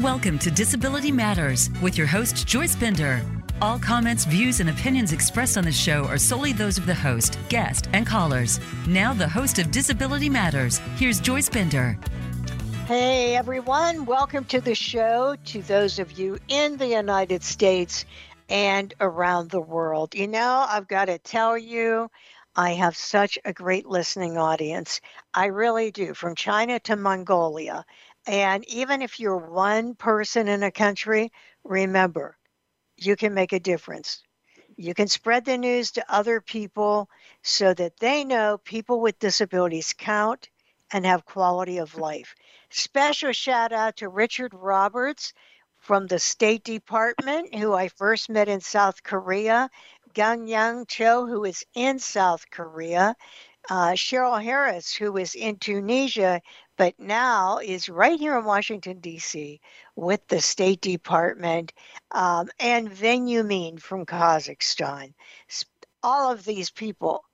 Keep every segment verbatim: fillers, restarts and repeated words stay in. Welcome to Disability Matters with your host, Joyce Bender. All comments, views, and opinions expressed on the show are solely those of the host, guest, and callers. Now the host of Disability Matters, here's Joyce Bender. Hey, everyone. Welcome to the show, to those of you in the United States and around the world. You know, I've got to tell you, I have such a great listening audience. I really do, from China to Mongolia. And even if you're one person in a country, remember, you can make a difference. You can spread the news to other people so that they know people with disabilities count and have quality of life. Special shout out to Richard Roberts from the State Department, who I first met in South Korea, Gang Yang Cho, who is in South Korea, uh, Cheryl Harris, who is in Tunisia, but now is right here in Washington, D C with the State Department, um, and Venyumin mean from Kazakhstan. All of these people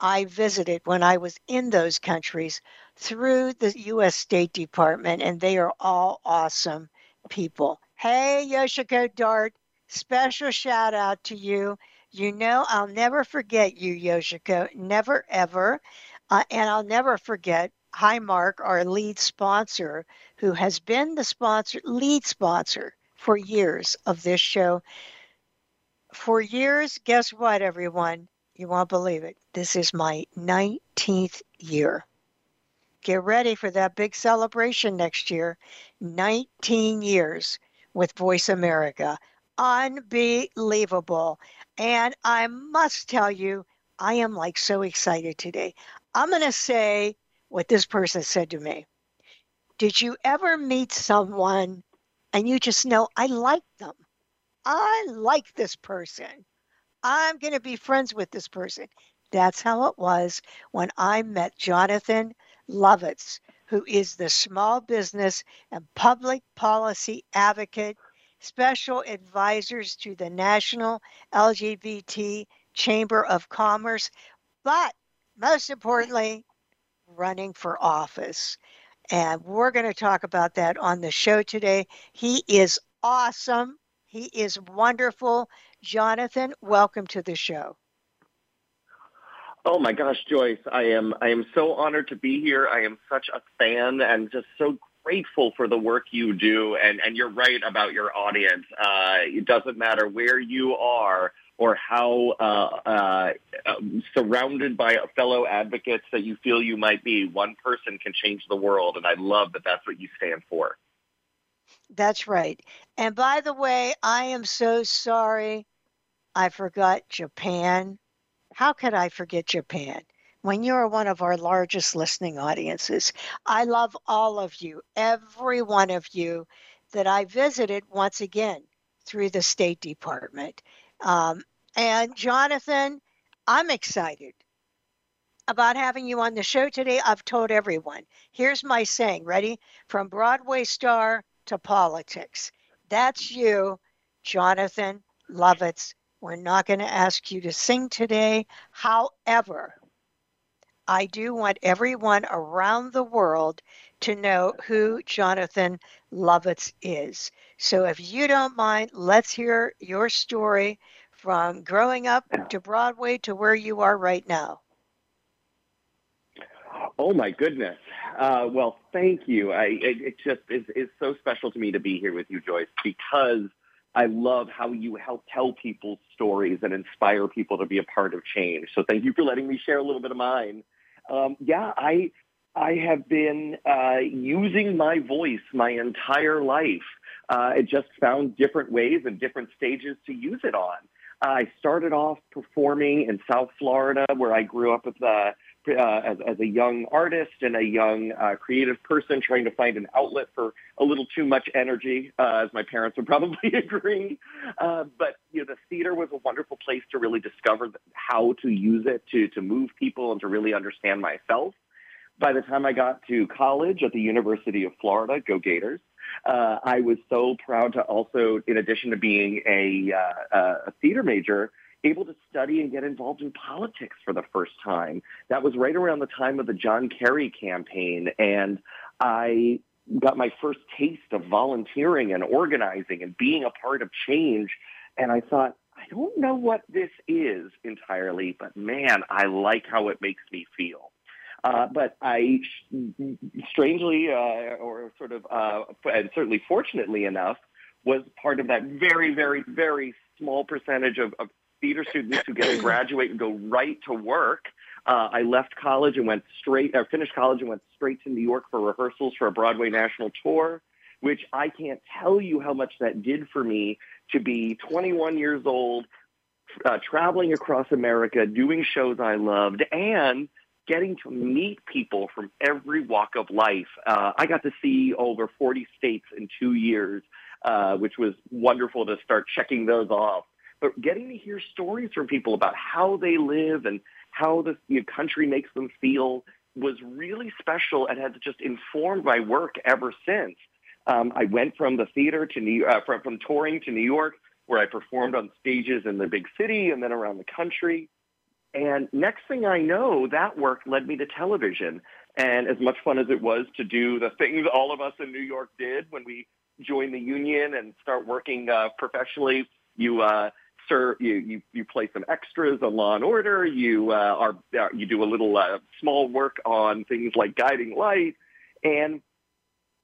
I visited when I was in those countries through the U S State Department, and they are all awesome people. Hey, Yoshiko Dart, special shout out to you. You know, I'll never forget you, Yoshiko, never, ever. Uh, and I'll never forget Highmark, our lead sponsor, who has been the sponsor, lead sponsor for years of this show. For years, guess what, everyone? You won't believe it. This is my nineteenth year. Get ready for that big celebration next year. nineteen years with Voice America. Unbelievable. And I must tell you, I am like so excited today. I'm going to say what this person said to me. Did you ever meet someone and you just know, I like them. I like this person. I'm going to be friends with this person. That's how it was when I met Jonathan Lovitz, who is the small business and public policy advocate, special advisors to the National L G B T Chamber of Commerce, but most importantly, running for office. And we're going to talk about that on the show today. He is awesome. He is wonderful. Jonathan, welcome to the show. Oh my gosh, Joyce, I am I am so honored to be here. I am such a fan and just so grateful for the work you do. And, and you're right about your audience. Uh, it doesn't matter where you are or how uh, uh, surrounded by fellow advocates that you feel you might be, one person can change the world. And I love that that's what you stand for. That's right. And by the way, I am so sorry I forgot Japan. How could I forget Japan when you're one of our largest listening audiences? I love all of you, every one of you that I visited once again through the State Department. Um, and Jonathan, I'm excited about having you on the show today. I've told everyone. Here's my saying, ready? From Broadway star to politics. That's you, Jonathan Lovitz. We're not going to ask you to sing today. However, I do want everyone around the world to know who Jonathan Lovitz is. So if you don't mind, let's hear your story from growing up to Broadway to where you are right now. Oh, my goodness. Uh, well, thank you. I, it, it just is, is so special to me to be here with you, Joyce, because I love how you help tell people's stories and inspire people to be a part of change. So thank you for letting me share a little bit of mine. Um, yeah, I I have been uh, using my voice my entire life. Uh, I just found different ways and different stages to use it on. Uh, I started off performing in South Florida, where I grew up with uh, Uh, as, as a young artist and a young uh, creative person trying to find an outlet for a little too much energy, uh, as my parents would probably agree. Uh, but, you know, the theater was a wonderful place to really discover how to use it to, to move people and to really understand myself. By the time I got to college at the University of Florida, go Gators, uh, I was so proud to also, in addition to being a, uh, a theater major, able to study and get involved in politics for the first time. That was right around the time of the John Kerry campaign, and I got my first taste of volunteering and organizing and being a part of change. And I thought, I don't know what this is entirely, but man, I like how it makes me feel. Uh, but I, strangely, uh, or sort of, uh, and certainly fortunately enough, was part of that very, very, very small percentage of, of theater students who get to graduate and go right to work. Uh, I left college and went straight, or finished college and went straight to New York for rehearsals for a Broadway national tour, which I can't tell you how much that did for me to be twenty-one years old, uh, traveling across America, doing shows I loved, and getting to meet people from every walk of life. Uh, I got to see over forty states in two years, uh, which was wonderful to start checking those off. But getting to hear stories from people about how they live and how the you know, country makes them feel was really special and has just informed my work ever since. Um, I went from the theater to New, uh, from, from touring to New York, where I performed on stages in the big city and then around the country. And next thing I know, that work led me to television. And as much fun as it was to do the things all of us in New York did when we joined the union and start working uh, professionally, you uh, serve, you, you you play some extras on Law and Order. You uh, are you do a little uh, small work on things like Guiding Light, and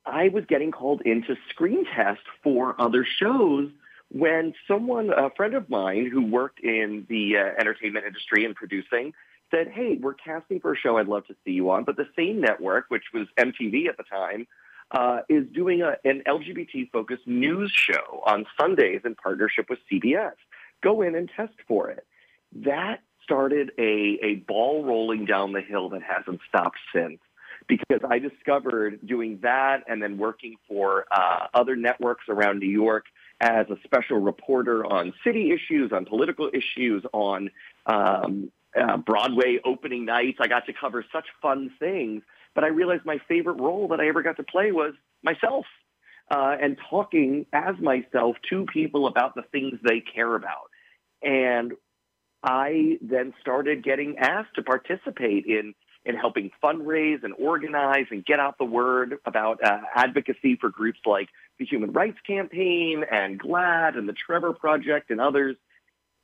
I was getting called into screen test for other shows when someone, a friend of mine who worked in the uh, entertainment industry and producing, said, hey, we're casting for a show I'd love to see you on, but the same network, which was M T V at the time, uh, is doing a, an L G B T-focused news show on Sundays in partnership with C B S. Go in and test for it. That started a, a ball rolling down the hill that hasn't stopped since. Because I discovered doing that and then working for uh, other networks around New York as a special reporter on city issues, on political issues, on um, uh, Broadway opening nights. I got to cover such fun things. But I realized my favorite role that I ever got to play was myself uh, and talking as myself to people about the things they care about. And I then started getting asked to participate in in helping fundraise and organize and get out the word about uh, advocacy for groups like the Human Rights Campaign and GLAAD and the Trevor Project and others.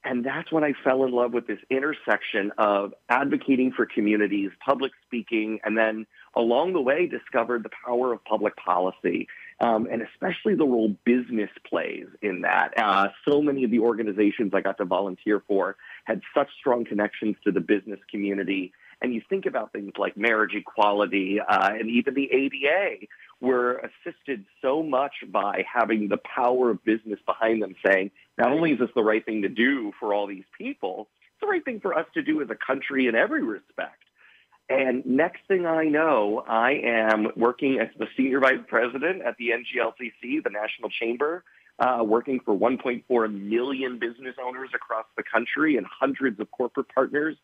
And that's when I fell in love with this intersection of advocating for communities, public speaking, and then along the way discovered the power of public policy, um, and especially the role business plays in that. Uh, so many of the organizations I got to volunteer for had such strong connections to the business community. And you think about things like marriage equality uh, and even the A B A were assisted so much by having the power of business behind them saying, not only is this the right thing to do for all these people, it's the right thing for us to do as a country in every respect. And next thing I know, I am working as the senior vice president at the N G L C C, the National Chamber, uh, working for one point four million business owners across the country and hundreds of corporate partners.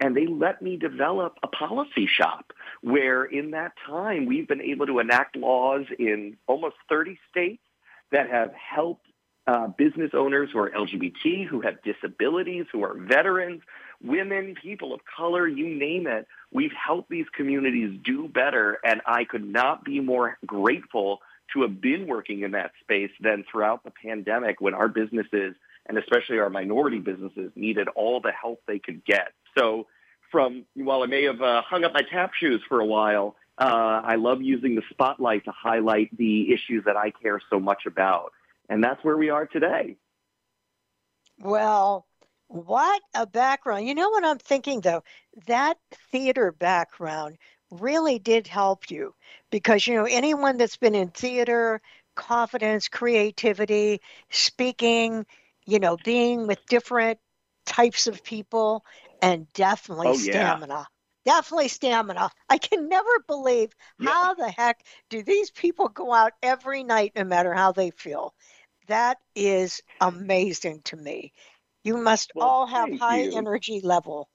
And they let me develop a policy shop where in that time we've been able to enact laws in almost thirty states that have helped uh, business owners who are L G B T, who have disabilities, who are veterans, women, people of color, you name it. We've helped these communities do better, and I could not be more grateful to have been working in that space than throughout the pandemic when our businesses, and especially our minority businesses, needed all the help they could get. So from, while I may have uh, hung up my tap shoes for a while, uh, I love using the spotlight to highlight the issues that I care so much about. And that's where we are today. Well, what a background. You know what I'm thinking, though? That theater background really did help you because, you know, anyone that's been in theater, confidence, creativity, speaking, you know, being with different types of people, and definitely oh, stamina. Yeah. Definitely stamina. I can never believe yeah. how the heck do these people go out every night no matter how they feel. That is amazing to me. You must well, all have high you. energy level.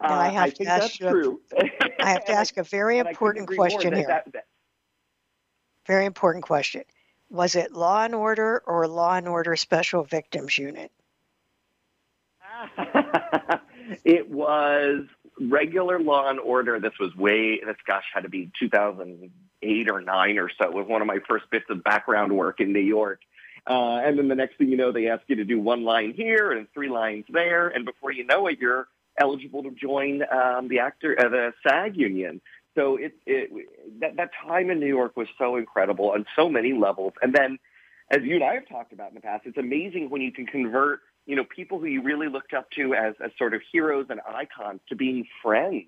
Uh, I, have I think that's a, true. I have to ask a very important question that, here. That, that. Very important question. Was it Law and Order or Law and Order Special Victims Unit? It was regular Law and Order. This was way, this gosh, had to be two thousand eight or nine or so with one of my first bits of background work in New York. Uh, and then the next thing you know, they ask you to do one line here and three lines there. And before you know it, you're eligible to join um, the actor, uh, the SAG union. So it, it that, that time in New York was so incredible on so many levels. And then, as you and I have talked about in the past, it's amazing when you can convert, you know, people who you really looked up to as, as sort of heroes and icons to being friends.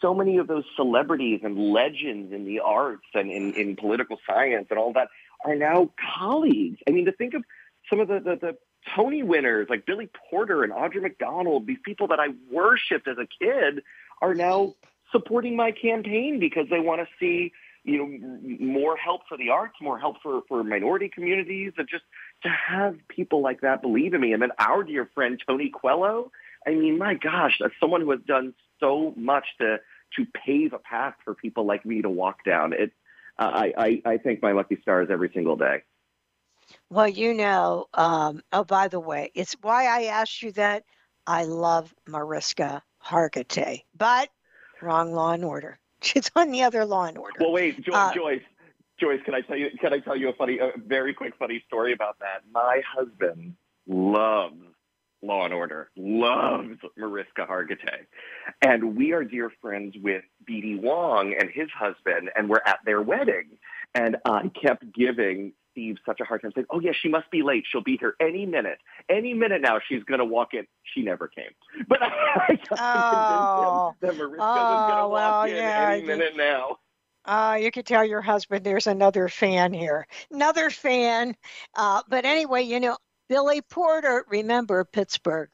So many of those celebrities and legends in the arts and in, in political science and all that are now colleagues. I mean, to think of some of the, the, the Tony winners like Billy Porter and Audra McDonald, these people that I worshipped as a kid are now supporting my campaign because they want to see, you know, more help for the arts, more help for, for minority communities, and just to have people like that believe in me. And then our dear friend, Tony Coelho, I mean, my gosh, that's someone who has done so much to to pave a path for people like me to walk down. It, I, I, I thank my lucky stars every single day. Well, you know, um, oh, by the way, it's why I asked you that. I love Mariska Hargitay, but wrong Law and Order. It's on the other Law and Order. Well, wait, Joyce, uh, Joyce, Joyce, can I tell you? Can I tell you a funny, a very quick funny story about that? My husband loves Law and Order, loves Mariska Hargitay, and we are dear friends with B D. Wong and his husband, and we're at their wedding. And I kept giving Steve such a hard time, saying, "Oh yeah, she must be late. She'll be here any minute. Any minute now, she's going to walk in." She never came. But I got oh. to convince him that Mariska oh, was going to walk well, in yeah, any minute you, now. Uh, you could tell your husband there's another fan here, another fan. Uh, but anyway, you know. Billy Porter, remember Pittsburgh.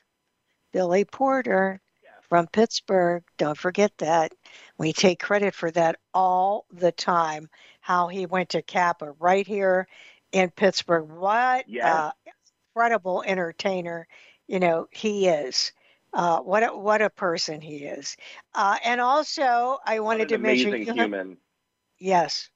Billy Porter yeah. from Pittsburgh. Don't forget that. We take credit for that all the time, how he went to Kappa right here in Pittsburgh. What yeah. an incredible entertainer, you know, he is. Uh, what, a, what a person he is. Uh, and also, I wanted to mention... An amazing human. Have, yes.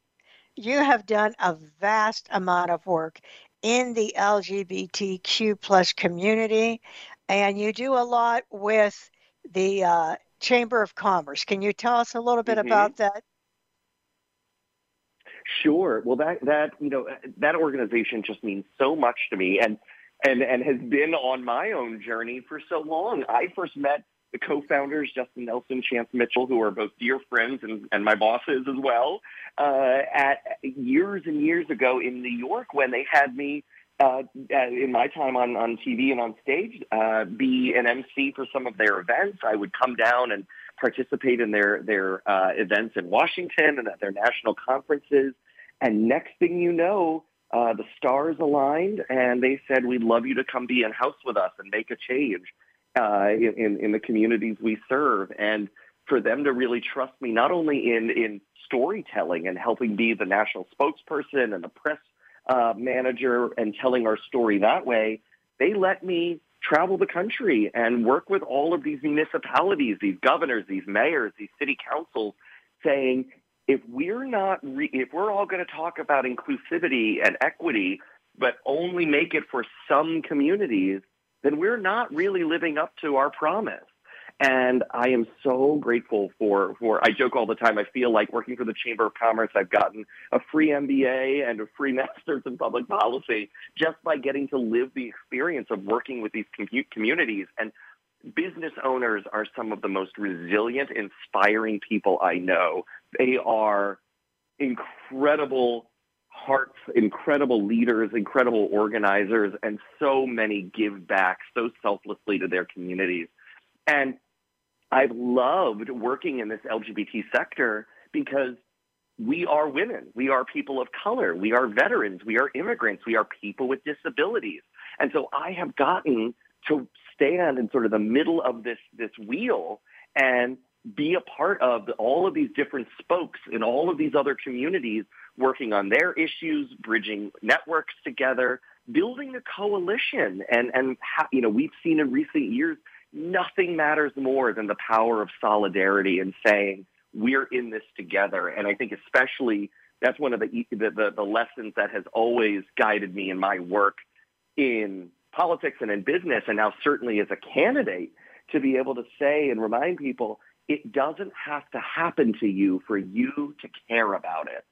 You have done a vast amount of work in the L G B T Q plus community, and you do a lot with the uh, Chamber of Commerce. Can you tell us a little bit mm-hmm. about that? Sure. Well, that that you know that organization just means so much to me, and and and has been on my own journey for so long. I first met the co-founders, Justin Nelson, Chance Mitchell, who are both dear friends and, and my bosses as well, uh, at years and years ago in New York when they had me, uh, in my time on, on T V and on stage, uh, be an M C for some of their events. I would come down and participate in their, their uh, events in Washington and at their national conferences. And next thing you know, uh, the stars aligned and they said, "We'd love you to come be in-house with us and make a change Uh, in, in the communities we serve," and for them to really trust me, not only in, in storytelling and helping be the national spokesperson and the press uh, manager and telling our story that way, they let me travel the country and work with all of these municipalities, these governors, these mayors, these city councils, saying, if we're not, re- if we're all going to talk about inclusivity and equity, but only make it for some communities, then we're not really living up to our promise. And I am so grateful for, for, I joke all the time, I feel like working for the Chamber of Commerce, I've gotten a free M B A and a free master's in public policy just by getting to live the experience of working with these com- communities. And business owners are some of the most resilient, inspiring people I know. They are incredible hearts, incredible leaders, incredible organizers, and so many give back so selflessly to their communities. And I've loved working in this L G B T sector because we are women. We are people of color. We are veterans. We are immigrants. We are people with disabilities. And so I have gotten to stand in sort of the middle of this, this wheel and be a part of all of these different spokes in all of these other communities, working on their issues, bridging networks together, building a coalition. And, and you know, we've seen in recent years, nothing matters more than the power of solidarity and saying, we're in this together. And I think especially that's one of the, the, the, the lessons that has always guided me in my work in politics and in business, and now certainly as a candidate, to be able to say and remind people, it doesn't have to happen to you for you to care about it.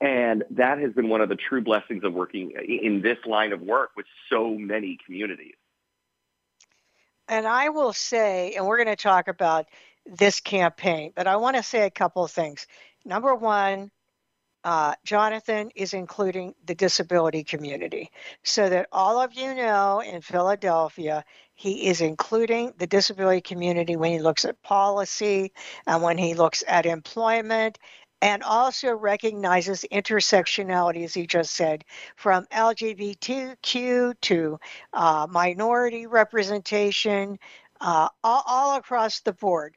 And that has been one of the true blessings of working in this line of work with so many communities. And I will say, and we're going to talk about this campaign, but I want to say a couple of things. Number one, uh, Jonathan is including the disability community, so that all of you know in Philadelphia, he is including the disability community when he looks at policy and when he looks at employment, and also recognizes intersectionality, as he just said, from L G B T Q to uh, minority representation, uh, all, all across the board.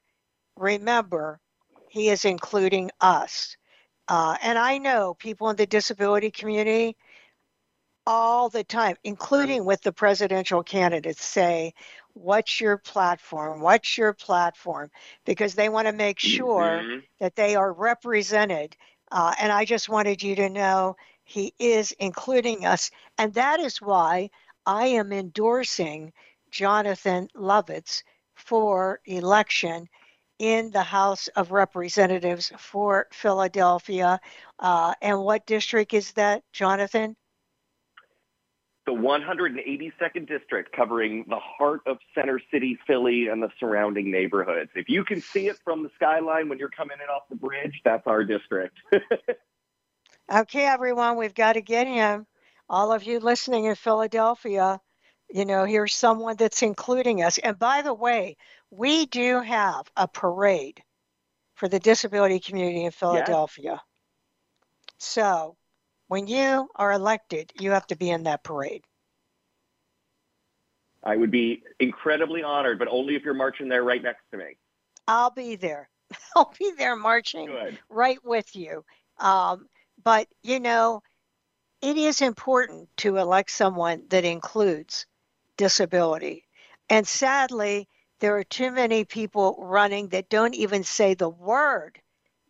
Remember, he is including us. Uh, and I know people in the disability community all the time, including with the presidential candidates, say, what's your platform? What's your platform? Because they want to make sure mm-hmm. that they are represented. Uh, and I just wanted you to know he is including us. And that is why I am endorsing Jonathan Lovitz for election in the House of Representatives for Philadelphia. Uh, and what district is that, Jonathan? The one hundred eighty-second district, covering the heart of Center City, Philly, and the surrounding neighborhoods. If you can see it from the skyline when you're coming in off the bridge, that's our district. Okay, everyone, we've got to get him. All of you listening in Philadelphia, you know, here's someone that's including us. And by the way, we do have a parade for the disability community in Philadelphia. Yes. So when you are elected, you have to be in that parade. I would be incredibly honored, but only if you're marching there right next to me. I'll be there. I'll be there marching Good. right with you. Um, but, you know, it is important to elect someone that includes disability. And sadly, there are too many people running that don't even say the word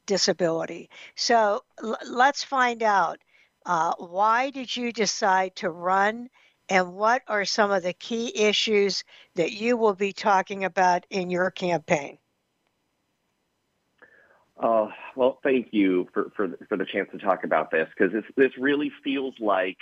disability. So l- let's find out. Uh, why did you decide to run, and what are some of the key issues that you will be talking about in your campaign? Uh, well, thank you for, for, for the chance to talk about this, because this, this really feels like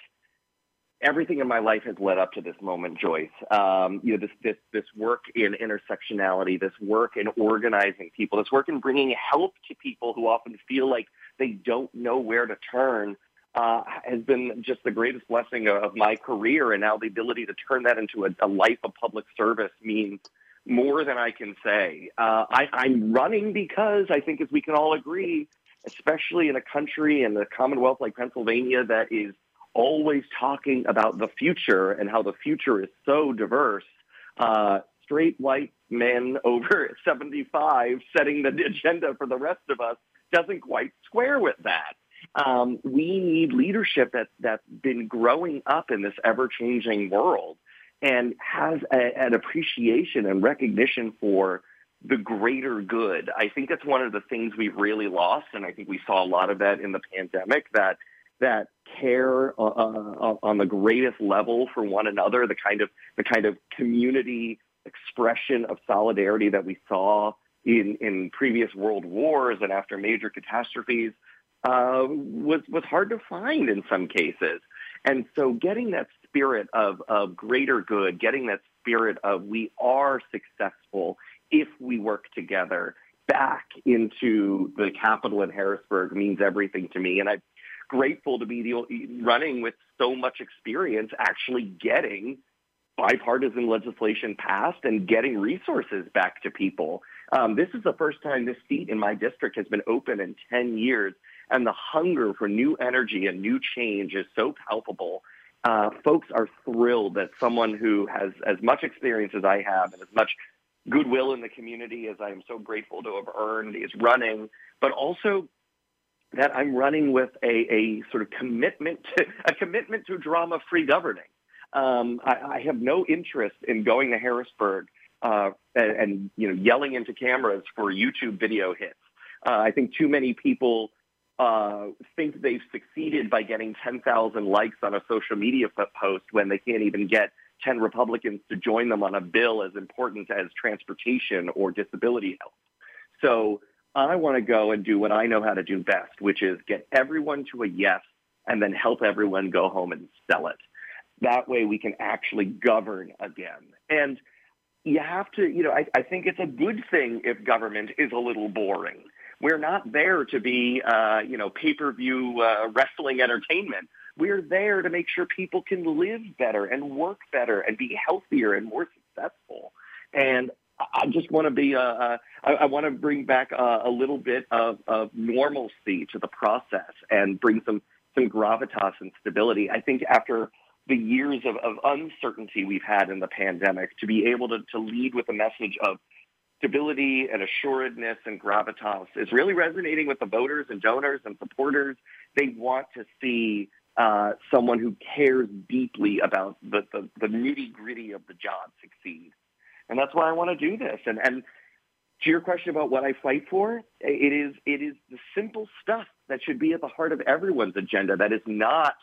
everything in my life has led up to this moment, Joyce. Um, you know, this, this, this work in intersectionality, this work in organizing people, this work in bringing help to people who often feel like they don't know where to turn, Uh, has been just the greatest blessing of, of my career, and now the ability to turn that into a, a life of public service means more than I can say. Uh, I, I'm running because I think, as we can all agree, especially in a country and a Commonwealth like Pennsylvania that is always talking about the future and how the future is so diverse, uh, straight white men over seventy-five setting the agenda for the rest of us doesn't quite square with that. Um, we need leadership that, that's been growing up in this ever-changing world and has a, an appreciation and recognition for the greater good. I think that's one of the things we've really lost, and I think we saw a lot of that in the pandemic, that that care uh, on the greatest level for one another, the kind of the kind of community expression of solidarity that we saw in, in previous world wars and after major catastrophes. Uh, was was hard to find in some cases. And so getting that spirit of, of greater good, getting that spirit of we are successful if we work together back into the Capitol in Harrisburg means everything to me. And I'm grateful to be the, running with so much experience actually getting bipartisan legislation passed and getting resources back to people. Um, this is the first time this seat in my district has been open in ten years. And the hunger for new energy and new change is so palpable. Uh, folks are thrilled that someone who has as much experience as I have and as much goodwill in the community as I am so grateful to have earned is running, but also that I'm running with a, a sort of commitment to, a commitment to drama-free governing. Um, I, I have no interest in going to Harrisburg uh, and, and you know yelling into cameras for YouTube video hits. Uh, I think too many people Uh, think they've succeeded by getting ten thousand likes on a social media post when they can't even get ten Republicans to join them on a bill as important as transportation or disability health. So I want to go and do what I know how to do best, which is get everyone to a yes and then help everyone go home and sell it. That way we can actually govern again. And you have to, you know, I, I think it's a good thing if government is a little boring. We're not there to be, uh, you know, pay-per-view uh, wrestling entertainment. We're there to make sure people can live better and work better and be healthier and more successful. And I just want to be, uh, uh, I, I want to bring back uh, a little bit of, of normalcy to the process and bring some, some gravitas and stability. I think after the years of, of uncertainty we've had in the pandemic, to be able to, to lead with a message of stability and assuredness and gravitas is really resonating with the voters and donors and supporters. They want to see uh, someone who cares deeply about the, the, the nitty-gritty of the job succeed. And that's why I want to do this. And, and to your question about what I fight for, it is it is the simple stuff that should be at the heart of everyone's agenda that is not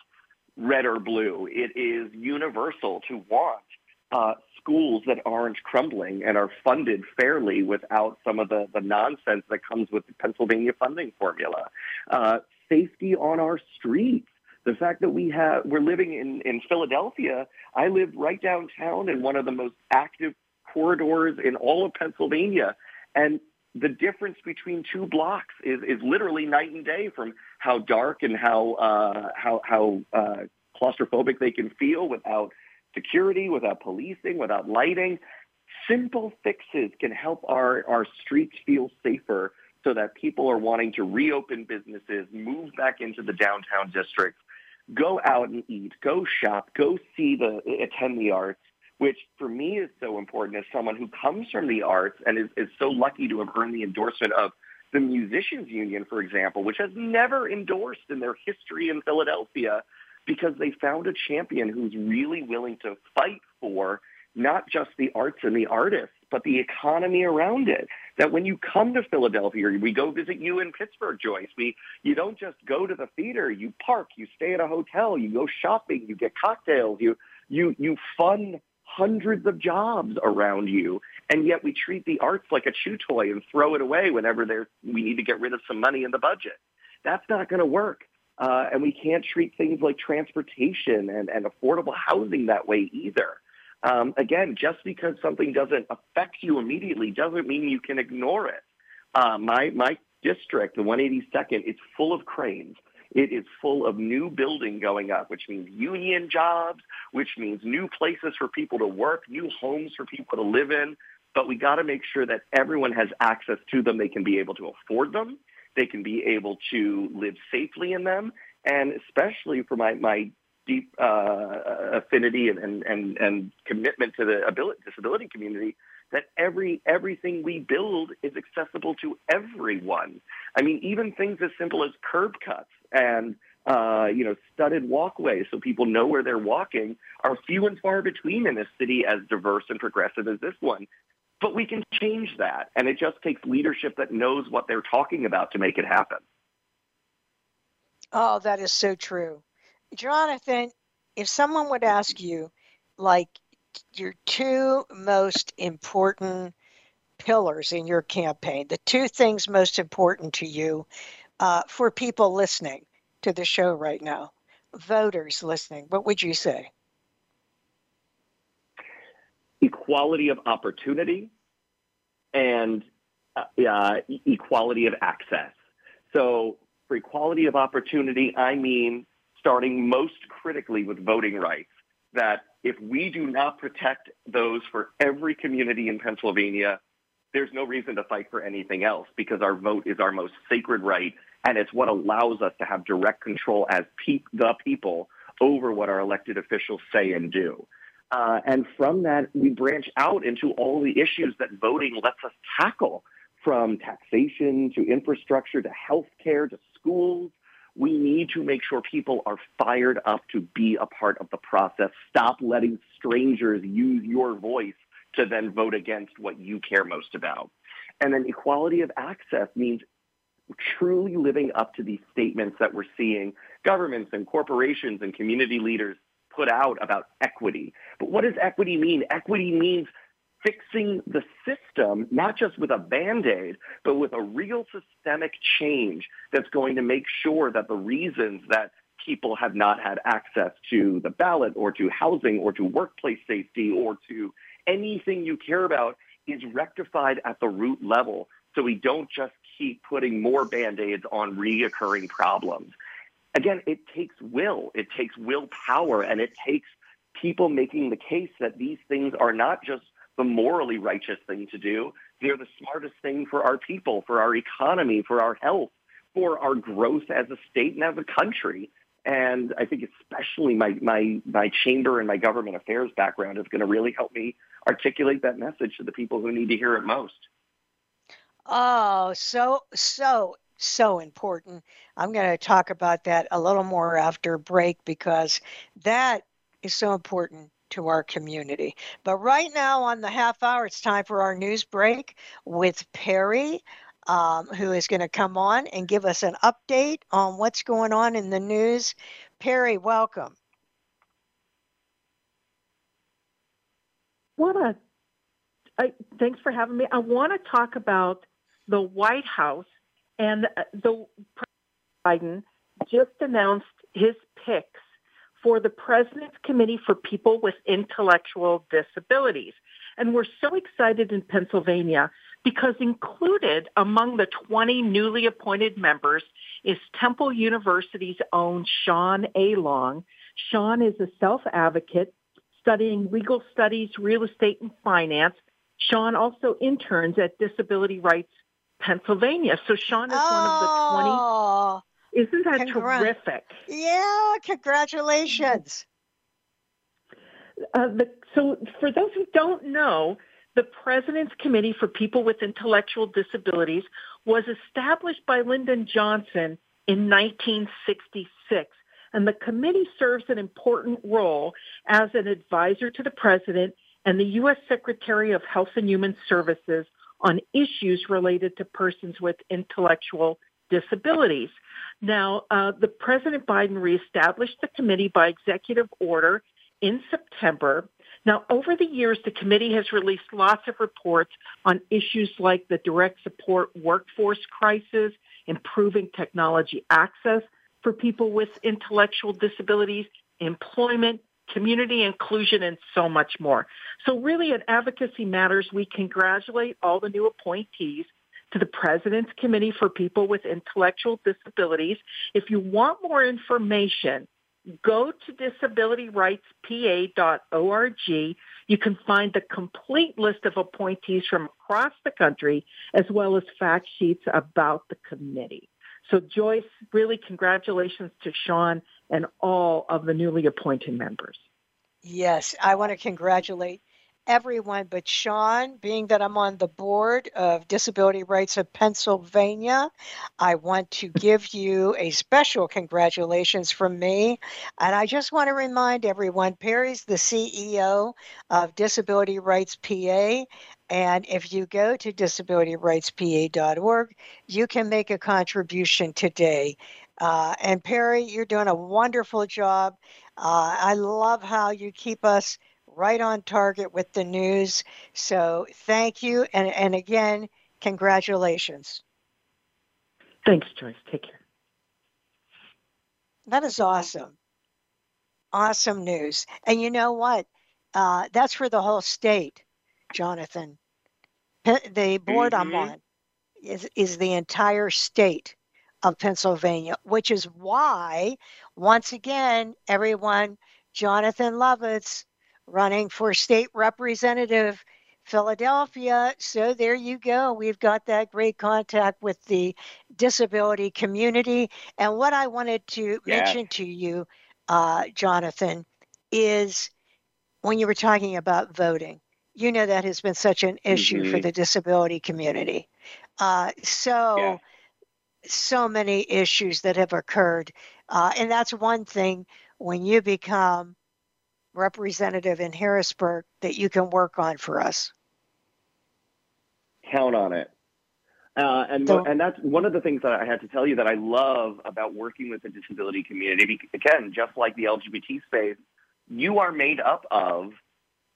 red or blue. It is universal to want uh, schools that aren't crumbling and are funded fairly without some of the, the nonsense that comes with the Pennsylvania funding formula. Uh, safety on our streets. The fact that we have, we're living in, in Philadelphia. I live right downtown in one of the most active corridors in all of Pennsylvania. And the difference between two blocks is, is literally night and day from how dark and how uh, how, how uh, claustrophobic they can feel without security, without policing, without lighting. Simple fixes can help our, our streets feel safer so that people are wanting to reopen businesses, move back into the downtown districts, go out and eat, go shop, go see the attend the arts, which for me is so important as someone who comes from the arts and is, is so lucky to have earned the endorsement of the Musicians Union, for example, which has never endorsed in their history in Philadelphia because they found a champion who's really willing to fight for not just the arts and the artists, but the economy around it. That when you come to Philadelphia, we go visit you in Pittsburgh, Joyce. We, you don't just go to the theater. You park. You stay at a hotel. You go shopping. You get cocktails. You you you fund hundreds of jobs around you, and yet we treat the arts like a chew toy and throw it away whenever there we need to get rid of some money in the budget. That's not going to work, uh, and we can't treat things like transportation and, and affordable housing that way either. Um, again, just because something doesn't affect you immediately doesn't mean you can ignore it. Uh, my my district, the one eighty-second, is full of cranes. It is full of new building going up, which means union jobs, which means new places for people to work, new homes for people to live in. But we got to make sure that everyone has access to them. They can be able to afford them. They can be able to live safely in them. And especially for my, my deep uh, affinity and, and, and commitment to the disability community, that every everything we build is accessible to everyone. I mean, even things as simple as curb cuts and, uh, you know, studded walkways so people know where they're walking are few and far between in a city as diverse and progressive as this one. But we can change that, and it just takes leadership that knows what they're talking about to make it happen. Oh, that is so true. Jonathan, if someone would ask you, like, your two most important pillars in your campaign, the two things most important to you uh, for people listening to the show right now, voters listening, what would you say? Equality of opportunity and uh, uh, equality of access. So for equality of opportunity, I mean starting most critically with voting rights, that if we do not protect those for every community in Pennsylvania, there's no reason to fight for anything else because our vote is our most sacred right, and it's what allows us to have direct control as pe- the people over what our elected officials say and do. Uh, and from that, we branch out into all the issues that voting lets us tackle, from taxation to infrastructure to healthcare to schools. We need to make sure people are fired up to be a part of the process. Stop letting strangers use your voice to then vote against what you care most about. And then equality of access means truly living up to these statements that we're seeing governments and corporations and community leaders put out about equity. But what does equity mean? Equity means fixing the system, not just with a Band-Aid, but with a real systemic change that's going to make sure that the reasons that people have not had access to the ballot or to housing or to workplace safety or to anything you care about is rectified at the root level, so we don't just keep putting more Band-Aids on reoccurring problems. Again, it takes will. It takes willpower, and it takes people making the case that these things are not just the morally righteous thing to do. They're the smartest thing for our people, for our economy, for our health, for our growth as a state and as a country. And I think especially my, my, my chamber and my government affairs background is going to really help me articulate that message to the people who need to hear it most. Oh, so, so, so important. I'm going to talk about that a little more after break, because that is so important to our community. But right now on the half hour, it's time for our news break with Perry, um, who is going to come on and give us an update on what's going on in the news. Perry, welcome. What a, I, thanks for having me. I want to talk about the White House, and the President Biden just announced his picks for the President's Committee for People with Intellectual Disabilities. And we're so excited in Pennsylvania because included among the twenty newly appointed members is Temple University's own Sean A. Long. Sean is a self-advocate studying legal studies, real estate, and finance. Sean also interns at Disability Rights Pennsylvania. So Sean is oh. one of the twenty. Isn't that Congrat- terrific? Yeah, congratulations. Uh, the, so for those who don't know, the President's Committee for People with Intellectual Disabilities was established by Lyndon Johnson in nineteen sixty-six. And the committee serves an important role as an advisor to the President and the U S Secretary of Health and Human Services on issues related to persons with intellectual disabilities. Now, uh, the President Biden reestablished the committee by executive order in September. Now, over the years, the committee has released lots of reports on issues like the direct support workforce crisis, improving technology access for people with intellectual disabilities, employment, community inclusion, and so much more. So really, in advocacy matters, we congratulate all the new appointees to the President's Committee for People with Intellectual Disabilities. If you want more information, go to disability rights P A dot org. You can find the complete list of appointees from across the country, as well as fact sheets about the committee. So, Joyce, really congratulations to Sean and all of the newly appointed members. Yes, I want to congratulate everyone, but Sean, being that I'm on the board of Disability Rights of Pennsylvania, I want to give you a special congratulations from me. And I just want to remind everyone, Perry's the C E O of Disability Rights P A. And if you go to disability rights P A dot org, you can make a contribution today. Uh, and Perry, you're doing a wonderful job. Uh, I love how you keep us right on target with the news. So thank you. And, and again, congratulations. Thanks, Joyce. Take care. That is awesome. Awesome news. And you know what? Uh, that's for the whole state, Jonathan. The board mm-hmm. I'm on is, is the entire state of Pennsylvania, which is why, once again, everyone, Jonathan Lovitz, running for state representative, Philadelphia. So there you go. We've got that great contact with the disability community. And what I wanted to yeah. mention to you, uh, Jonathan, is when you were talking about voting, you know that has been such an issue mm-hmm. for the disability community. Uh, so, yeah. so many issues that have occurred. Uh, and that's one thing when you become representative in Harrisburg that you can work on for us. Count on it. Uh, and so, and that's one of the things that I had to tell you that I love about working with the disability community. Again, just like the L G B T space, you are made up of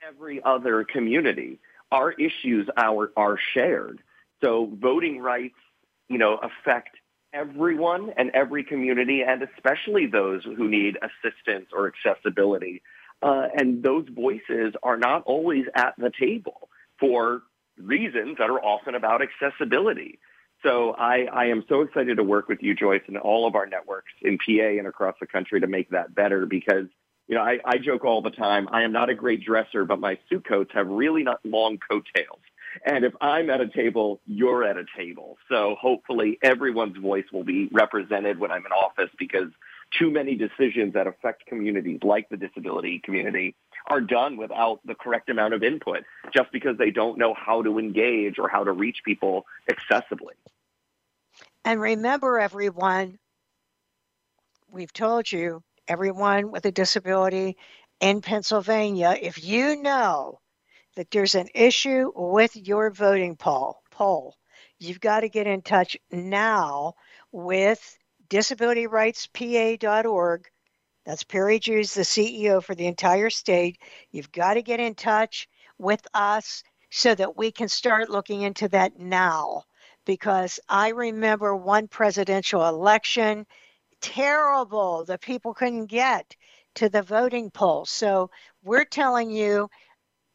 every other community. our issues are, are shared. So voting rights, you know, affect everyone and every community, and especially those who need assistance or accessibility. Uh, and those voices are not always at the table for reasons that are often about accessibility. So I, I am so excited to work with you, Joyce, and all of our networks in P A and across the country to make that better, because, you know, I, I joke all the time, I am not a great dresser, but my suit coats have really not long coattails. And if I'm at a table, you're at a table. So hopefully everyone's voice will be represented when I'm in office, because too many decisions that affect communities like the disability community are done without the correct amount of input, just because they don't know how to engage or how to reach people accessibly. And remember, everyone, we've told you, everyone with a disability in Pennsylvania, if you know that there's an issue with your voting poll, poll, you've got to get in touch now with disability rights P A dot org. That's Perry Jews, the C E O for the entire state. You've got to get in touch with us so that we can start looking into that now. Because I remember one presidential election, terrible, the people couldn't get to the voting polls. So we're telling you,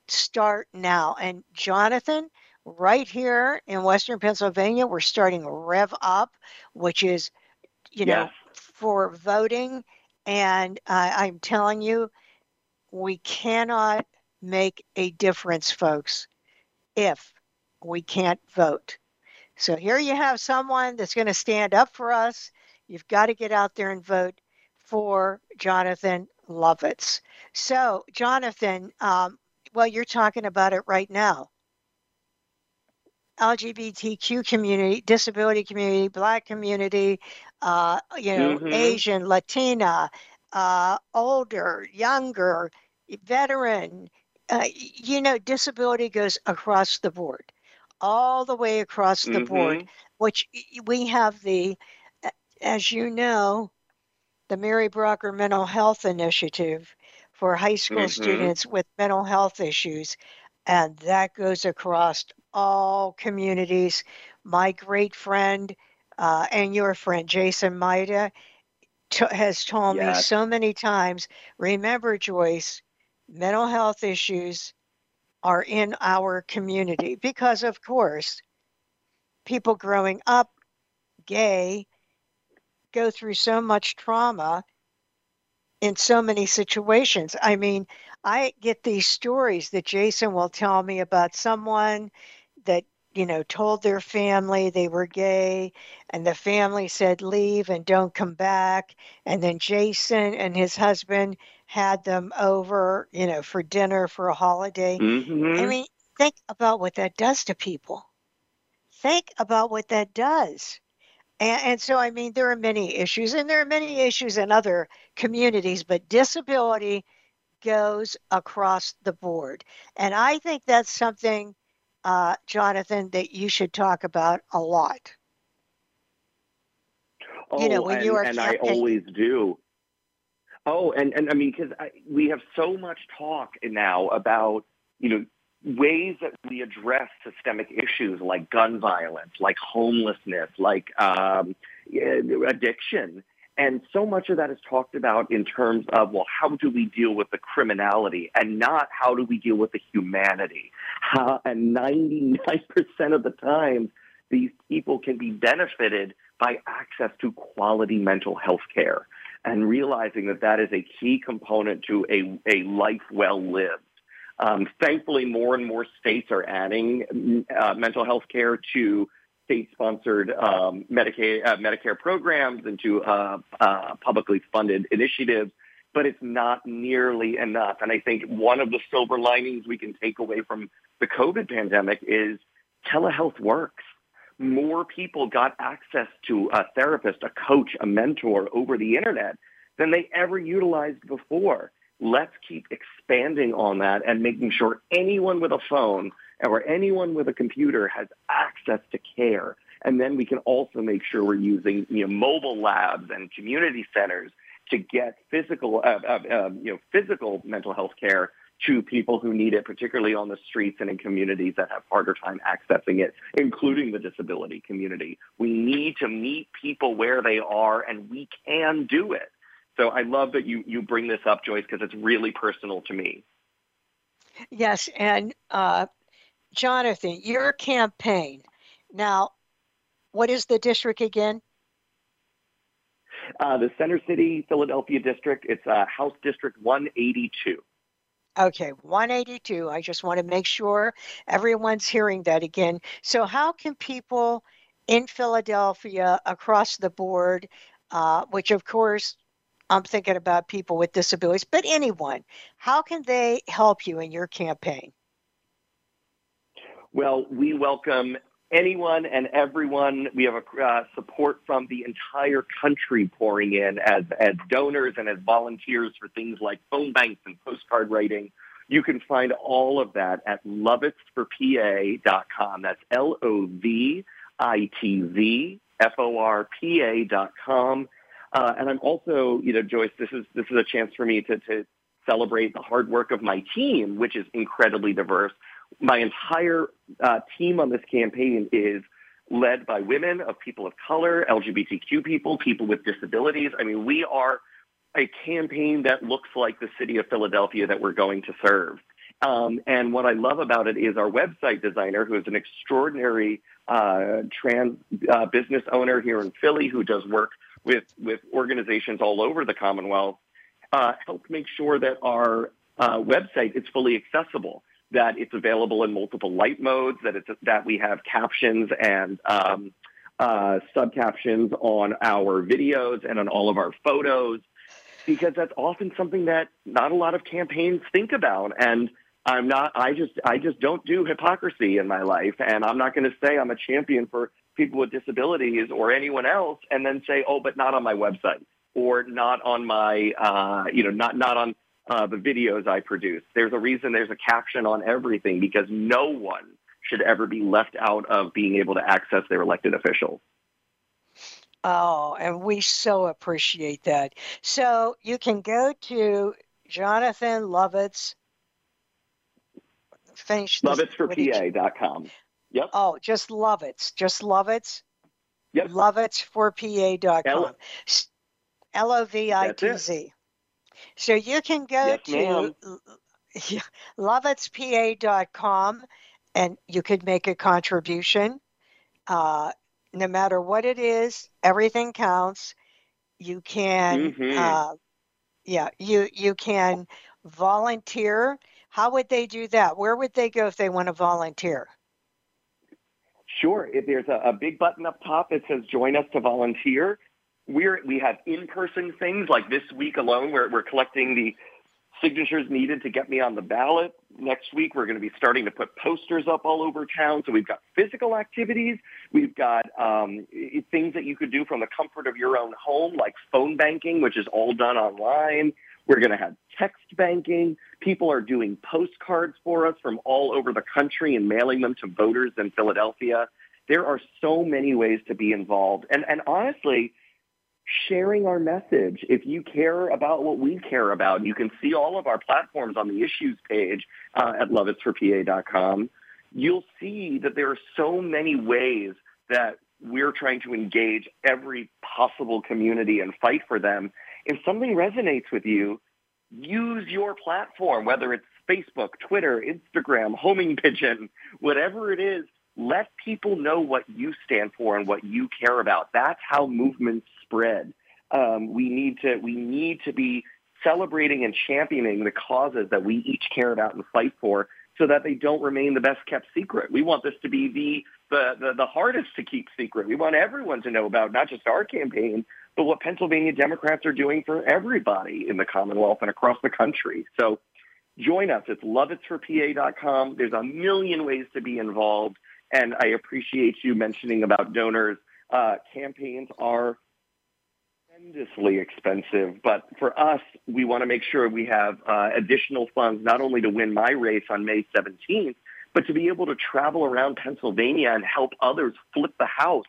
start now. And Jonathan, right here in Western Pennsylvania, we're starting Rev Up, which is, you know, yeah. for voting. And uh, I'm telling you, we cannot make a difference, folks, if we can't vote. So here you have someone that's going to stand up for us. You've got to get out there and vote for Jonathan Lovitz. So, Jonathan, um, well, you're talking about it right now. L G B T Q community, disability community, Black community, uh, you know, mm-hmm. Asian, Latina, uh, older, younger, veteran, uh, you know, disability goes across the board, all the way across the mm-hmm. board, which we have the, as you know, the Mary Brocker Mental Health Initiative for high school mm-hmm. students with mental health issues, and that goes across all communities. My great friend uh, and your friend, Jason Maida, t- has told yes. me so many times, remember, Joyce, mental health issues are in our community because, of course, people growing up gay go through so much trauma in so many situations. I mean, I get these stories that Jason will tell me about someone that, you know, told their family they were gay, and the family said, leave and don't come back. And then Jason and his husband had them over, you know, for dinner, for a holiday. Mm-hmm. I mean, think about what that does to people. Think about what that does. And, and so, I mean, there are many issues, and there are many issues in other communities, but disability goes across the board. And I think that's something, Uh, Jonathan, that you should talk about a lot. Oh, you know, when and, you are and I always do. Oh, and, and I mean, because we have so much talk now about, you know, ways that we address systemic issues like gun violence, like homelessness, like um, addiction. And so much of that is talked about in terms of, well, how do we deal with the criminality, and not how do we deal with the humanity? How, and ninety-nine percent of the time, these people can be benefited by access to quality mental health care, and realizing that that is a key component to a, a life well lived. Um, thankfully, more and more states are adding uh, mental health care to state-sponsored um, Medicaid, uh, Medicare programs, and to uh, uh, publicly funded initiatives, but it's not nearly enough. And I think one of the silver linings we can take away from the COVID pandemic is telehealth works. More people got access to a therapist, a coach, a mentor over the internet than they ever utilized before. Let's keep expanding on that and making sure anyone with a phone or anyone with a computer has access to care. And then we can also make sure we're using, you know, mobile labs and community centers to get physical, uh, uh, uh, you know, physical mental health care to people who need it, particularly on the streets and in communities that have harder time accessing it, including the disability community. We need to meet people where they are, and we can do it. So I love that you, you bring this up, Joyce, because it's really personal to me. Yes, and uh, Jonathan, your campaign. Now, what is the district again? Uh, the Center City, Philadelphia district. It's uh, House District one eighty-two. Okay, one eighty-two. I just want to make sure everyone's hearing that again. So how can people in Philadelphia across the board, uh, which of course I'm thinking about people with disabilities, but anyone, how can they help you in your campaign? Well, we welcome anyone and everyone. We have a, uh, support from the entire country pouring in as, as donors and as volunteers for things like phone banks and postcard writing. You can find all of that at Lovitz for P A dot com. That's L O V I T Z F O R P A dot com. Uh, and I'm also, you know, Joyce, this is this is a chance for me to, to celebrate the hard work of my team, which is incredibly diverse. My entire uh, team on this campaign is led by women, of people of color, L G B T Q people, people with disabilities. I mean, we are a campaign that looks like the city of Philadelphia that we're going to serve. Um, and what I love about it is our website designer, who is an extraordinary uh, trans uh, business owner here in Philly, who does work with, with organizations all over the Commonwealth, uh, helped make sure that our uh, website is fully accessible, that it's available in multiple light modes, that it's that we have captions and um, uh, subcaptions on our videos and on all of our photos, because that's often something that not a lot of campaigns think about. And I'm not, I just, I just don't do hypocrisy in my life, and I'm not going to say I'm a champion for people with disabilities or anyone else, and then say, oh, but not on my website, or not on my, uh, you know, not not on. Uh, the videos I produce. There's a reason there's a caption on everything, because no one should ever be left out of being able to access their elected officials. Oh, and we so appreciate that. So you can go to Jonathan Lovitz. Lovitz for P A dot com. Yep. Oh, just Lovitz. Just Lovitz? Yep. Lovitz for P A dot com. L O V I T Z. So you can go yes, to Lovitz P A dot com, and you could make a contribution. Uh, no matter what it is, everything counts. You can, mm-hmm. uh, yeah, you you can volunteer. How would they do that? Where would they go if they want to volunteer? Sure. If there's a, a big button up top that says "Join us to volunteer." We're, we have in-person things like this week alone, where we're collecting the signatures needed to get me on the ballot. Next week, we're going to be starting to put posters up all over town. So we've got physical activities. We've got um, things that you could do from the comfort of your own home, like phone banking, which is all done online. We're going to have text banking. People are doing postcards for us from all over the country and mailing them to voters in Philadelphia. There are so many ways to be involved. And, and honestly, sharing our message. If you care about what we care about, you can see all of our platforms on the issues page uh, at Lovitz for P A dot com. You'll see that there are so many ways that we're trying to engage every possible community and fight for them. If something resonates with you, use your platform, whether it's Facebook, Twitter, Instagram, Homing Pigeon, whatever it is. Let people know what you stand for and what you care about. That's how movements spread. Um, we need to we need to be celebrating and championing the causes that we each care about and fight for, so that they don't remain the best kept secret. We want this to be the the the, the hardest to keep secret. We want everyone to know about not just our campaign, but what Pennsylvania Democrats are doing for everybody in the Commonwealth and across the country. So join us. It's Lovitz for P A dot com. There's a million ways to be involved. And I appreciate you mentioning about donors. Uh, campaigns are tremendously expensive, but for us, we want to make sure we have uh, additional funds, not only to win my race on May seventeenth, but to be able to travel around Pennsylvania and help others flip the House,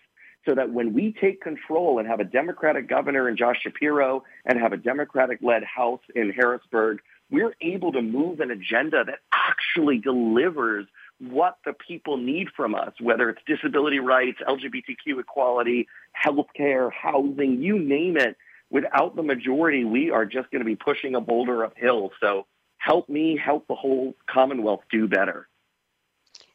so that when we take control and have a Democratic governor in Josh Shapiro and have a Democratic-led House in Harrisburg, we're able to move an agenda that actually delivers what the people need from us, whether it's disability rights, L G B T Q equality, healthcare, housing, you name it. Without the majority, we are just going to be pushing a boulder uphill. So help me, help the whole Commonwealth do better.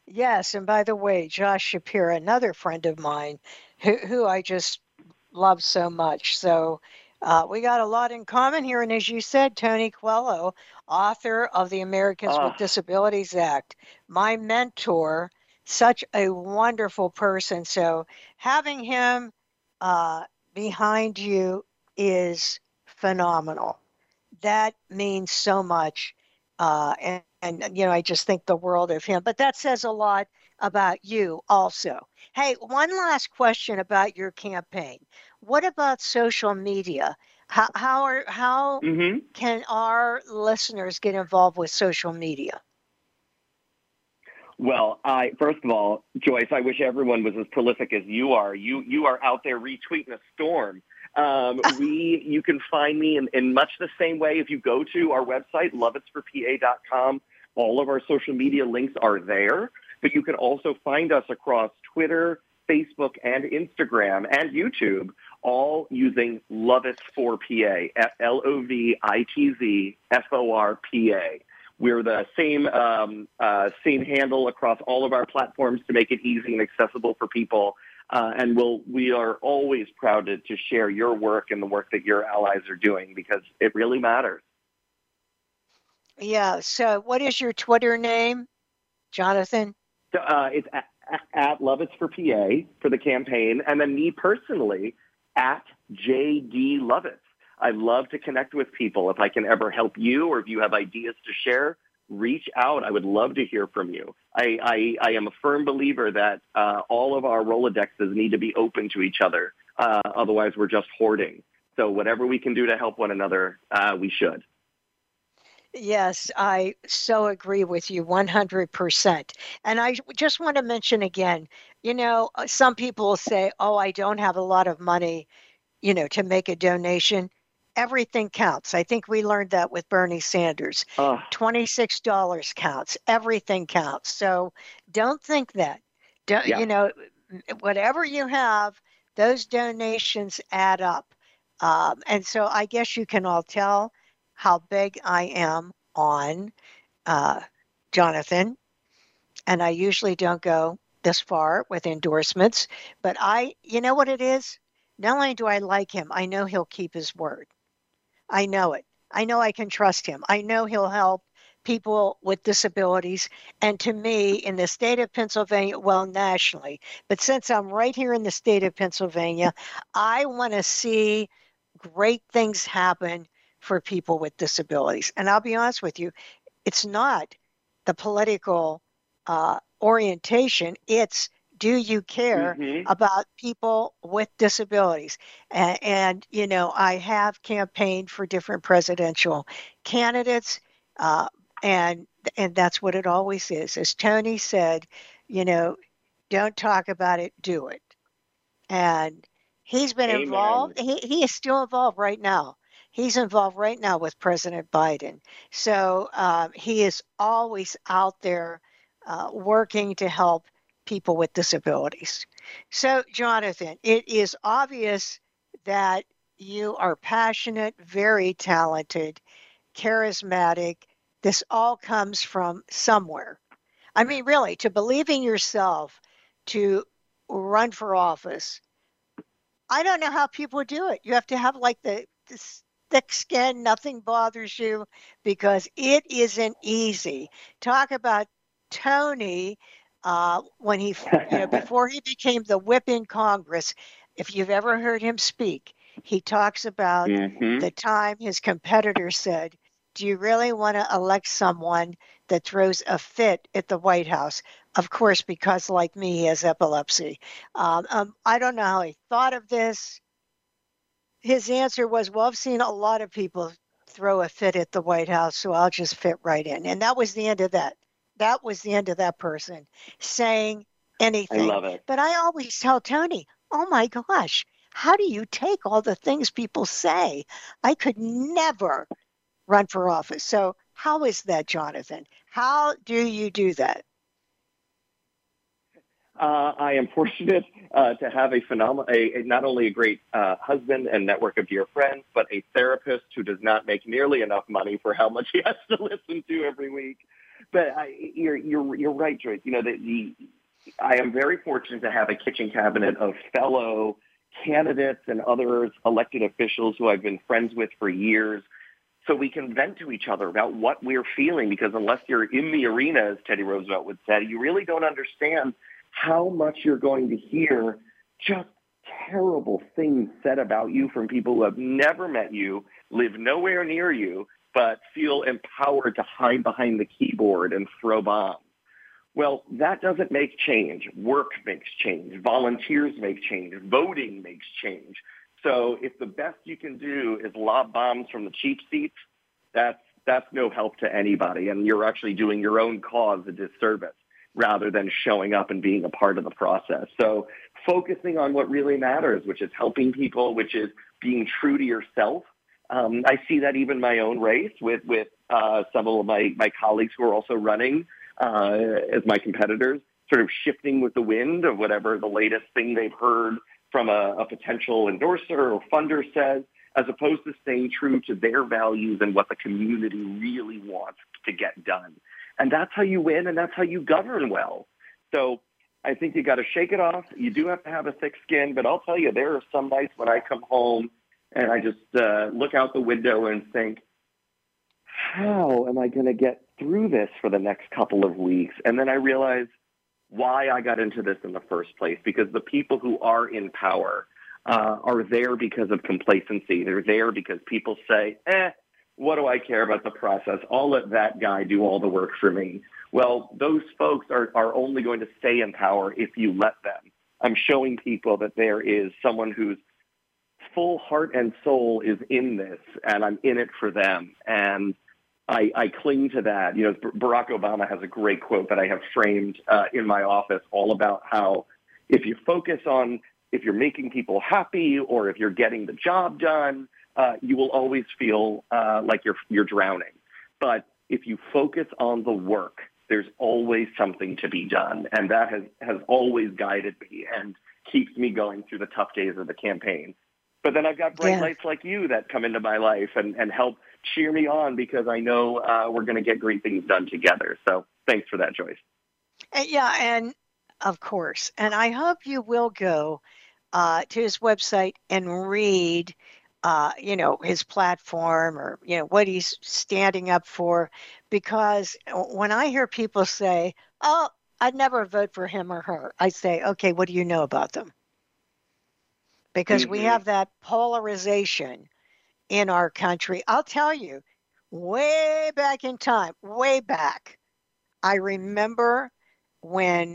Yes, and by the way, Josh Shapiro, another friend of mine, who, who I just love so much. So uh, we got a lot in common here. And as you said, Tony Coelho, author of the Americans uh. with Disabilities Act, my mentor, such a wonderful person. So having him uh, behind you is phenomenal. That means so much. Uh, and, and, you know, I just think the world of him. But that says a lot about you also. Hey, one last question about your campaign. What about social media? How how, are, how mm-hmm. can our listeners get involved with social media? Well, I, first of all, Joyce, I wish everyone was as prolific as you are. You you are out there retweeting a storm. Um, we, you can find me in, in much the same way. If you go to our website, Lovitz for P A dot com, all of our social media links are there. But you can also find us across Twitter, Facebook, and Instagram, and YouTube, all using Lovitz for P A, L O V I T Z F O R P A. We're the same um, uh, same handle across all of our platforms to make it easy and accessible for people. Uh, and we'll, we are always proud to, to share your work and the work that your allies are doing, because it really matters. Yeah. So what is your Twitter name, Jonathan? So, uh, it's at, at Lovitz for P A for the campaign. And then me personally, at J D Lovitz. I love to connect with people. If I can ever help you, or if you have ideas to share, reach out. I would love to hear from you. I, I, I am a firm believer that uh, all of our Rolodexes need to be open to each other. Uh, otherwise, we're just hoarding. So whatever we can do to help one another, uh, we should. Yes, I so agree with you one hundred percent. And I just want to mention again, you know, some people say, oh, I don't have a lot of money, you know, to make a donation. Everything counts. I think we learned that with Bernie Sanders. Oh. twenty-six dollars counts. Everything counts. So don't think that. Don't, yeah. You know, whatever you have, those donations add up. Um, and so I guess you can all tell how big I am on uh, Jonathan. And I usually don't go this far with endorsements. But I, you know what it is? Not only do I like him, I know he'll keep his word. I know it. I know I can trust him. I know he'll help people with disabilities. And to me, in the state of Pennsylvania, well, nationally, but since I'm right here in the state of Pennsylvania, I want to see great things happen for people with disabilities. And I'll be honest with you, it's not the political uh, orientation. It's, do you care mm-hmm. about people with disabilities? And, and, you know, I have campaigned for different presidential candidates, uh, and and that's what it always is. As Tony said, you know, don't talk about it, do it. And he's been Amen. involved. He, he is still involved right now. He's involved right now with President Biden. So uh, he is always out there uh, working to help people with disabilities. So, Jonathan, it is obvious that you are passionate, very talented, charismatic. This all comes from somewhere. I mean, really, to believe in yourself, to run for office. I don't know how people do it. You have to have like the, the thick skin, nothing bothers you, because it isn't easy. Talk about Tony. Uh, when he, you know, before he became the whip in Congress, if you've ever heard him speak, he talks about mm-hmm. the time his competitor said, do you really want to elect someone that throws a fit at the White House? Of course, because like me, he has epilepsy. Um, um, I don't know how he thought of this. His answer was, well, I've seen a lot of people throw a fit at the White House, so I'll just fit right in. And that was the end of that. That was the end of that person saying anything. I love it. But I always tell Tony, oh my gosh, how do you take all the things people say? I could never run for office. So how is that, Jonathan? How do you do that? Uh, I am fortunate uh, to have a phenomenal, a, a, not only a great uh, husband and network of dear friends, but a therapist who does not make nearly enough money for how much he has to listen to every week. But I, you're, you're, you're right, Joyce. You know, the, the, I am very fortunate to have a kitchen cabinet of fellow candidates and other elected officials who I've been friends with for years. So we can vent to each other about what we're feeling, because unless you're in the arena, as Teddy Roosevelt would say, you really don't understand how much you're going to hear just terrible things said about you from people who have never met you, live nowhere near you, but feel empowered to hide behind the keyboard and throw bombs. Well, that doesn't make change. Work makes change. Volunteers make change. Voting makes change. So if the best you can do is lob bombs from the cheap seats, that's, that's no help to anybody. And you're actually doing your own cause a disservice, rather than showing up and being a part of the process. So focusing on what really matters, which is helping people, which is being true to yourself. Um, I see that even my own race with, with uh, some of my, my colleagues who are also running uh, as my competitors, sort of shifting with the wind of whatever the latest thing they've heard from a, a potential endorser or funder says, as opposed to staying true to their values and what the community really wants to get done. And that's how you win, and that's how you govern well. So I think you got to shake it off. You do have to have a thick skin, but I'll tell you, there are some nights when I come home and I just uh, look out the window and think, how am I going to get through this for the next couple of weeks? And then I realize why I got into this in the first place, because the people who are in power uh, are there because of complacency. They're there because people say, eh, what do I care about the process? I'll let that guy do all the work for me. Well, those folks are, are only going to stay in power if you let them. I'm showing people that there is someone whose full heart and soul is in this, and I'm in it for them. And I, I cling to that. You know, Barack Obama has a great quote that I have framed uh, in my office all about how if you focus on if you're making people happy or if you're getting the job done, Uh, you will always feel uh, like you're you're drowning. But if you focus on the work, there's always something to be done. And that has, has always guided me and keeps me going through the tough days of the campaign. But then I've got bright yeah. lights like you that come into my life and, and help cheer me on, because I know uh, we're going to get great things done together. So thanks for that, Joyce. Yeah, and of course. And I hope you will go uh, to his website and read Uh, you know, his platform or, you know, what he's standing up for. Because when I hear people say, oh, I'd never vote for him or her, I say, okay, what do you know about them? Because mm-hmm. we have that polarization in our country. I'll tell you, way back in time, way back, I remember when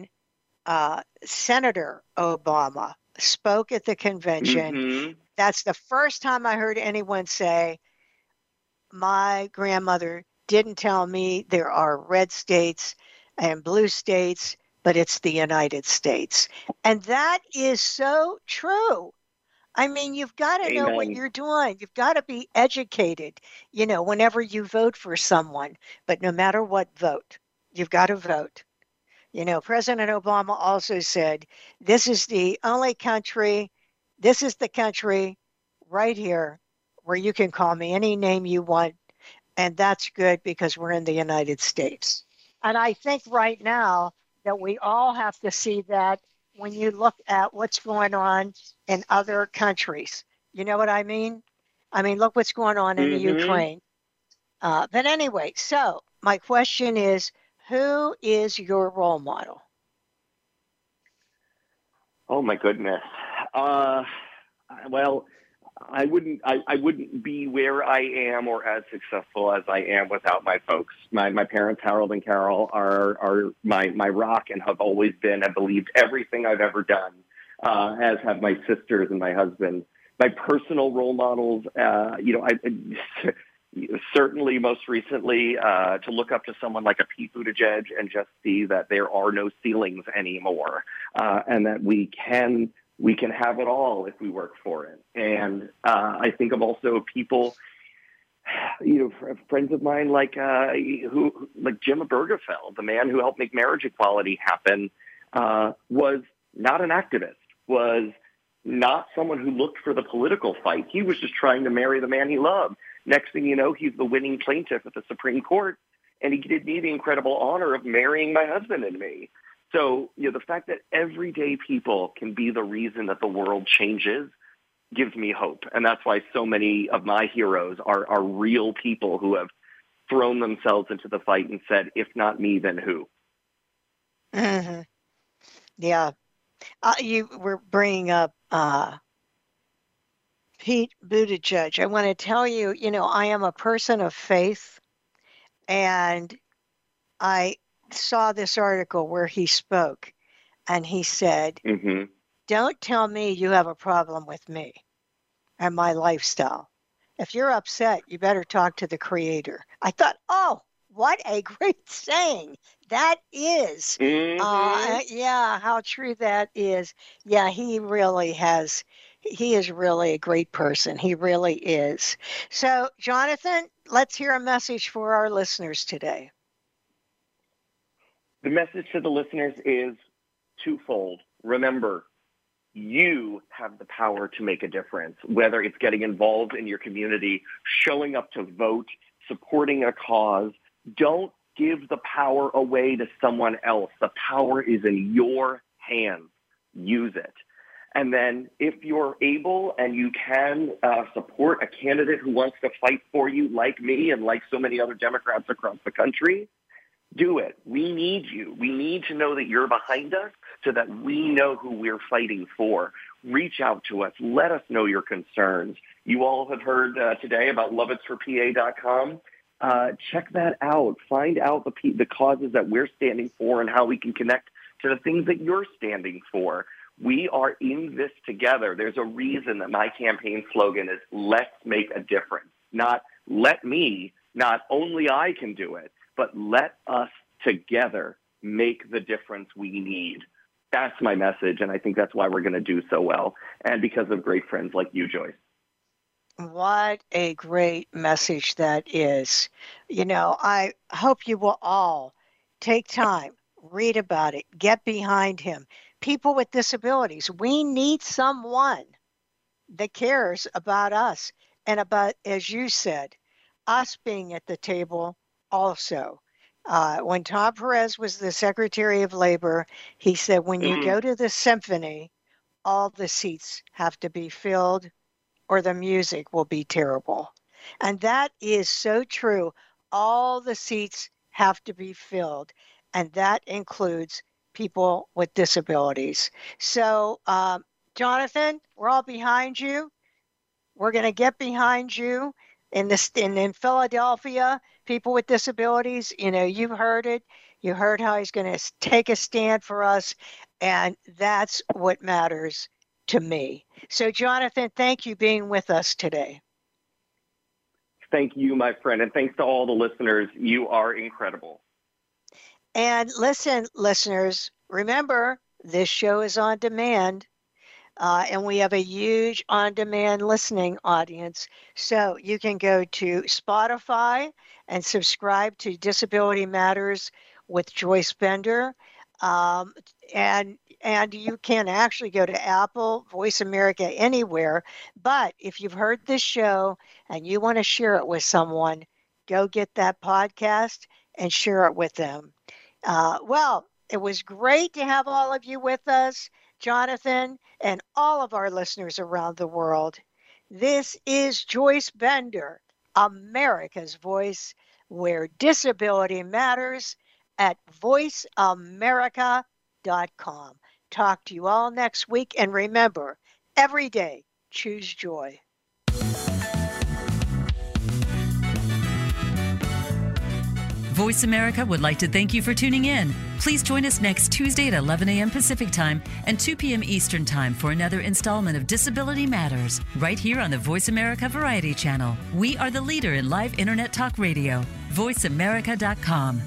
uh, Senator Obama spoke at the convention. Mm-hmm. That's the first time I heard anyone say, my grandmother didn't tell me there are red states and blue states, but it's the United States. And that is so true. I mean, you've got to Amen. Know what you're doing. You've got to be educated, you know, whenever you vote for someone. But no matter what, vote. You've got to vote. You know, President Obama also said, this is the only country This is the country right here where you can call me any name you want, and that's good because we're in the United States. And I think right now that we all have to see that when you look at what's going on in other countries. You know what I mean? I mean, look what's going on in mm-hmm. the Ukraine. Uh, but anyway, so my question is, who is your role model? Oh, my goodness. Uh, well, I wouldn't, I, I wouldn't be where I am or as successful as I am without my folks. My, my parents, Harold and Carol, are, are my, my rock and have always been, I believed everything I've ever done, uh, as have my sisters and my husband. My personal role models, uh, you know, I, certainly most recently, uh, to look up to someone like a Pete Buttigieg and just see that there are no ceilings anymore, uh, and that we can We can have it all if we work for it. And uh, I think of also people you know, friends of mine like uh, who like Jim Obergefell, the man who helped make marriage equality happen, uh, was not an activist, was not someone who looked for the political fight. He was just trying to marry the man he loved. Next thing you know, he's the winning plaintiff at the Supreme Court, and he did me the incredible honor of marrying my husband and me. So, you know, the fact that everyday people can be the reason that the world changes gives me hope. And that's why so many of my heroes are, are real people who have thrown themselves into the fight and said, if not me, then who? Mm-hmm. Yeah. Uh, you were bringing up uh, Pete Buttigieg. I want to tell you, you know, I am a person of faith, and I saw this article where he spoke, and he said, mm-hmm. Don't tell me you have a problem with me and my lifestyle. If you're upset, you better talk to the Creator. I thought, oh, what a great saying that is. Mm-hmm. Uh, yeah, how true that is. Yeah, he really has. He is really a great person. He really is. So, Jonathan, let's hear a message for our listeners today. The message to the listeners is twofold. Remember, you have the power to make a difference, whether it's getting involved in your community, showing up to vote, supporting a cause. Don't give the power away to someone else. The power is in your hands. Use it. And then if you're able and you can uh, support a candidate who wants to fight for you like me and like so many other Democrats across the country, do it. We need you. We need to know that you're behind us so that we know who we're fighting for. Reach out to us. Let us know your concerns. You all have heard uh, today about Lovitz for P A dot com. Uh, check that out. Find out the, P- the causes that we're standing for and how we can connect to the things that you're standing for. We are in this together. There's a reason that my campaign slogan is, let's make a difference. Not let me, not only I can do it. But let us together make the difference we need. That's my message, and I think that's why we're going to do so well, and because of great friends like you, Joyce. What a great message that is. You know, I hope you will all take time, read about it, get behind him. People with disabilities, we need someone that cares about us and about, as you said, us being at the table. Also, uh, when Tom Perez was the Secretary of Labor, he said, when you mm-hmm. go to the symphony, all the seats have to be filled or the music will be terrible. And that is so true. All the seats have to be filled. And that includes people with disabilities. So, um, Jonathan, we're all behind you. We're going to get behind you. In, this, in, in Philadelphia, people with disabilities, you know, you've heard it. You heard how he's going to take a stand for us. And that's what matters to me. So, Jonathan, thank you being with us today. Thank you, my friend. And thanks to all the listeners. You are incredible. And listen, listeners, remember, this show is on demand. Uh, and we have a huge on-demand listening audience. So you can go to Spotify and subscribe to Disability Matters with Joyce Bender. Um, and and you can actually go to Apple, Voice America, anywhere. But if you've heard this show and you want to share it with someone, go get that podcast and share it with them. Uh, well, it was great to have all of you with us, Jonathan, and all of our listeners around the world. This is Joyce Bender, America's Voice, where disability matters, at voice america dot com. Talk to you all next week, and remember, every day, choose joy. Voice America would like to thank you for tuning in. Please join us next Tuesday at eleven a.m. Pacific Time and two p.m. Eastern Time for another installment of Disability Matters, right here on the Voice America Variety Channel. We are the leader in live Internet talk radio, voice america dot com.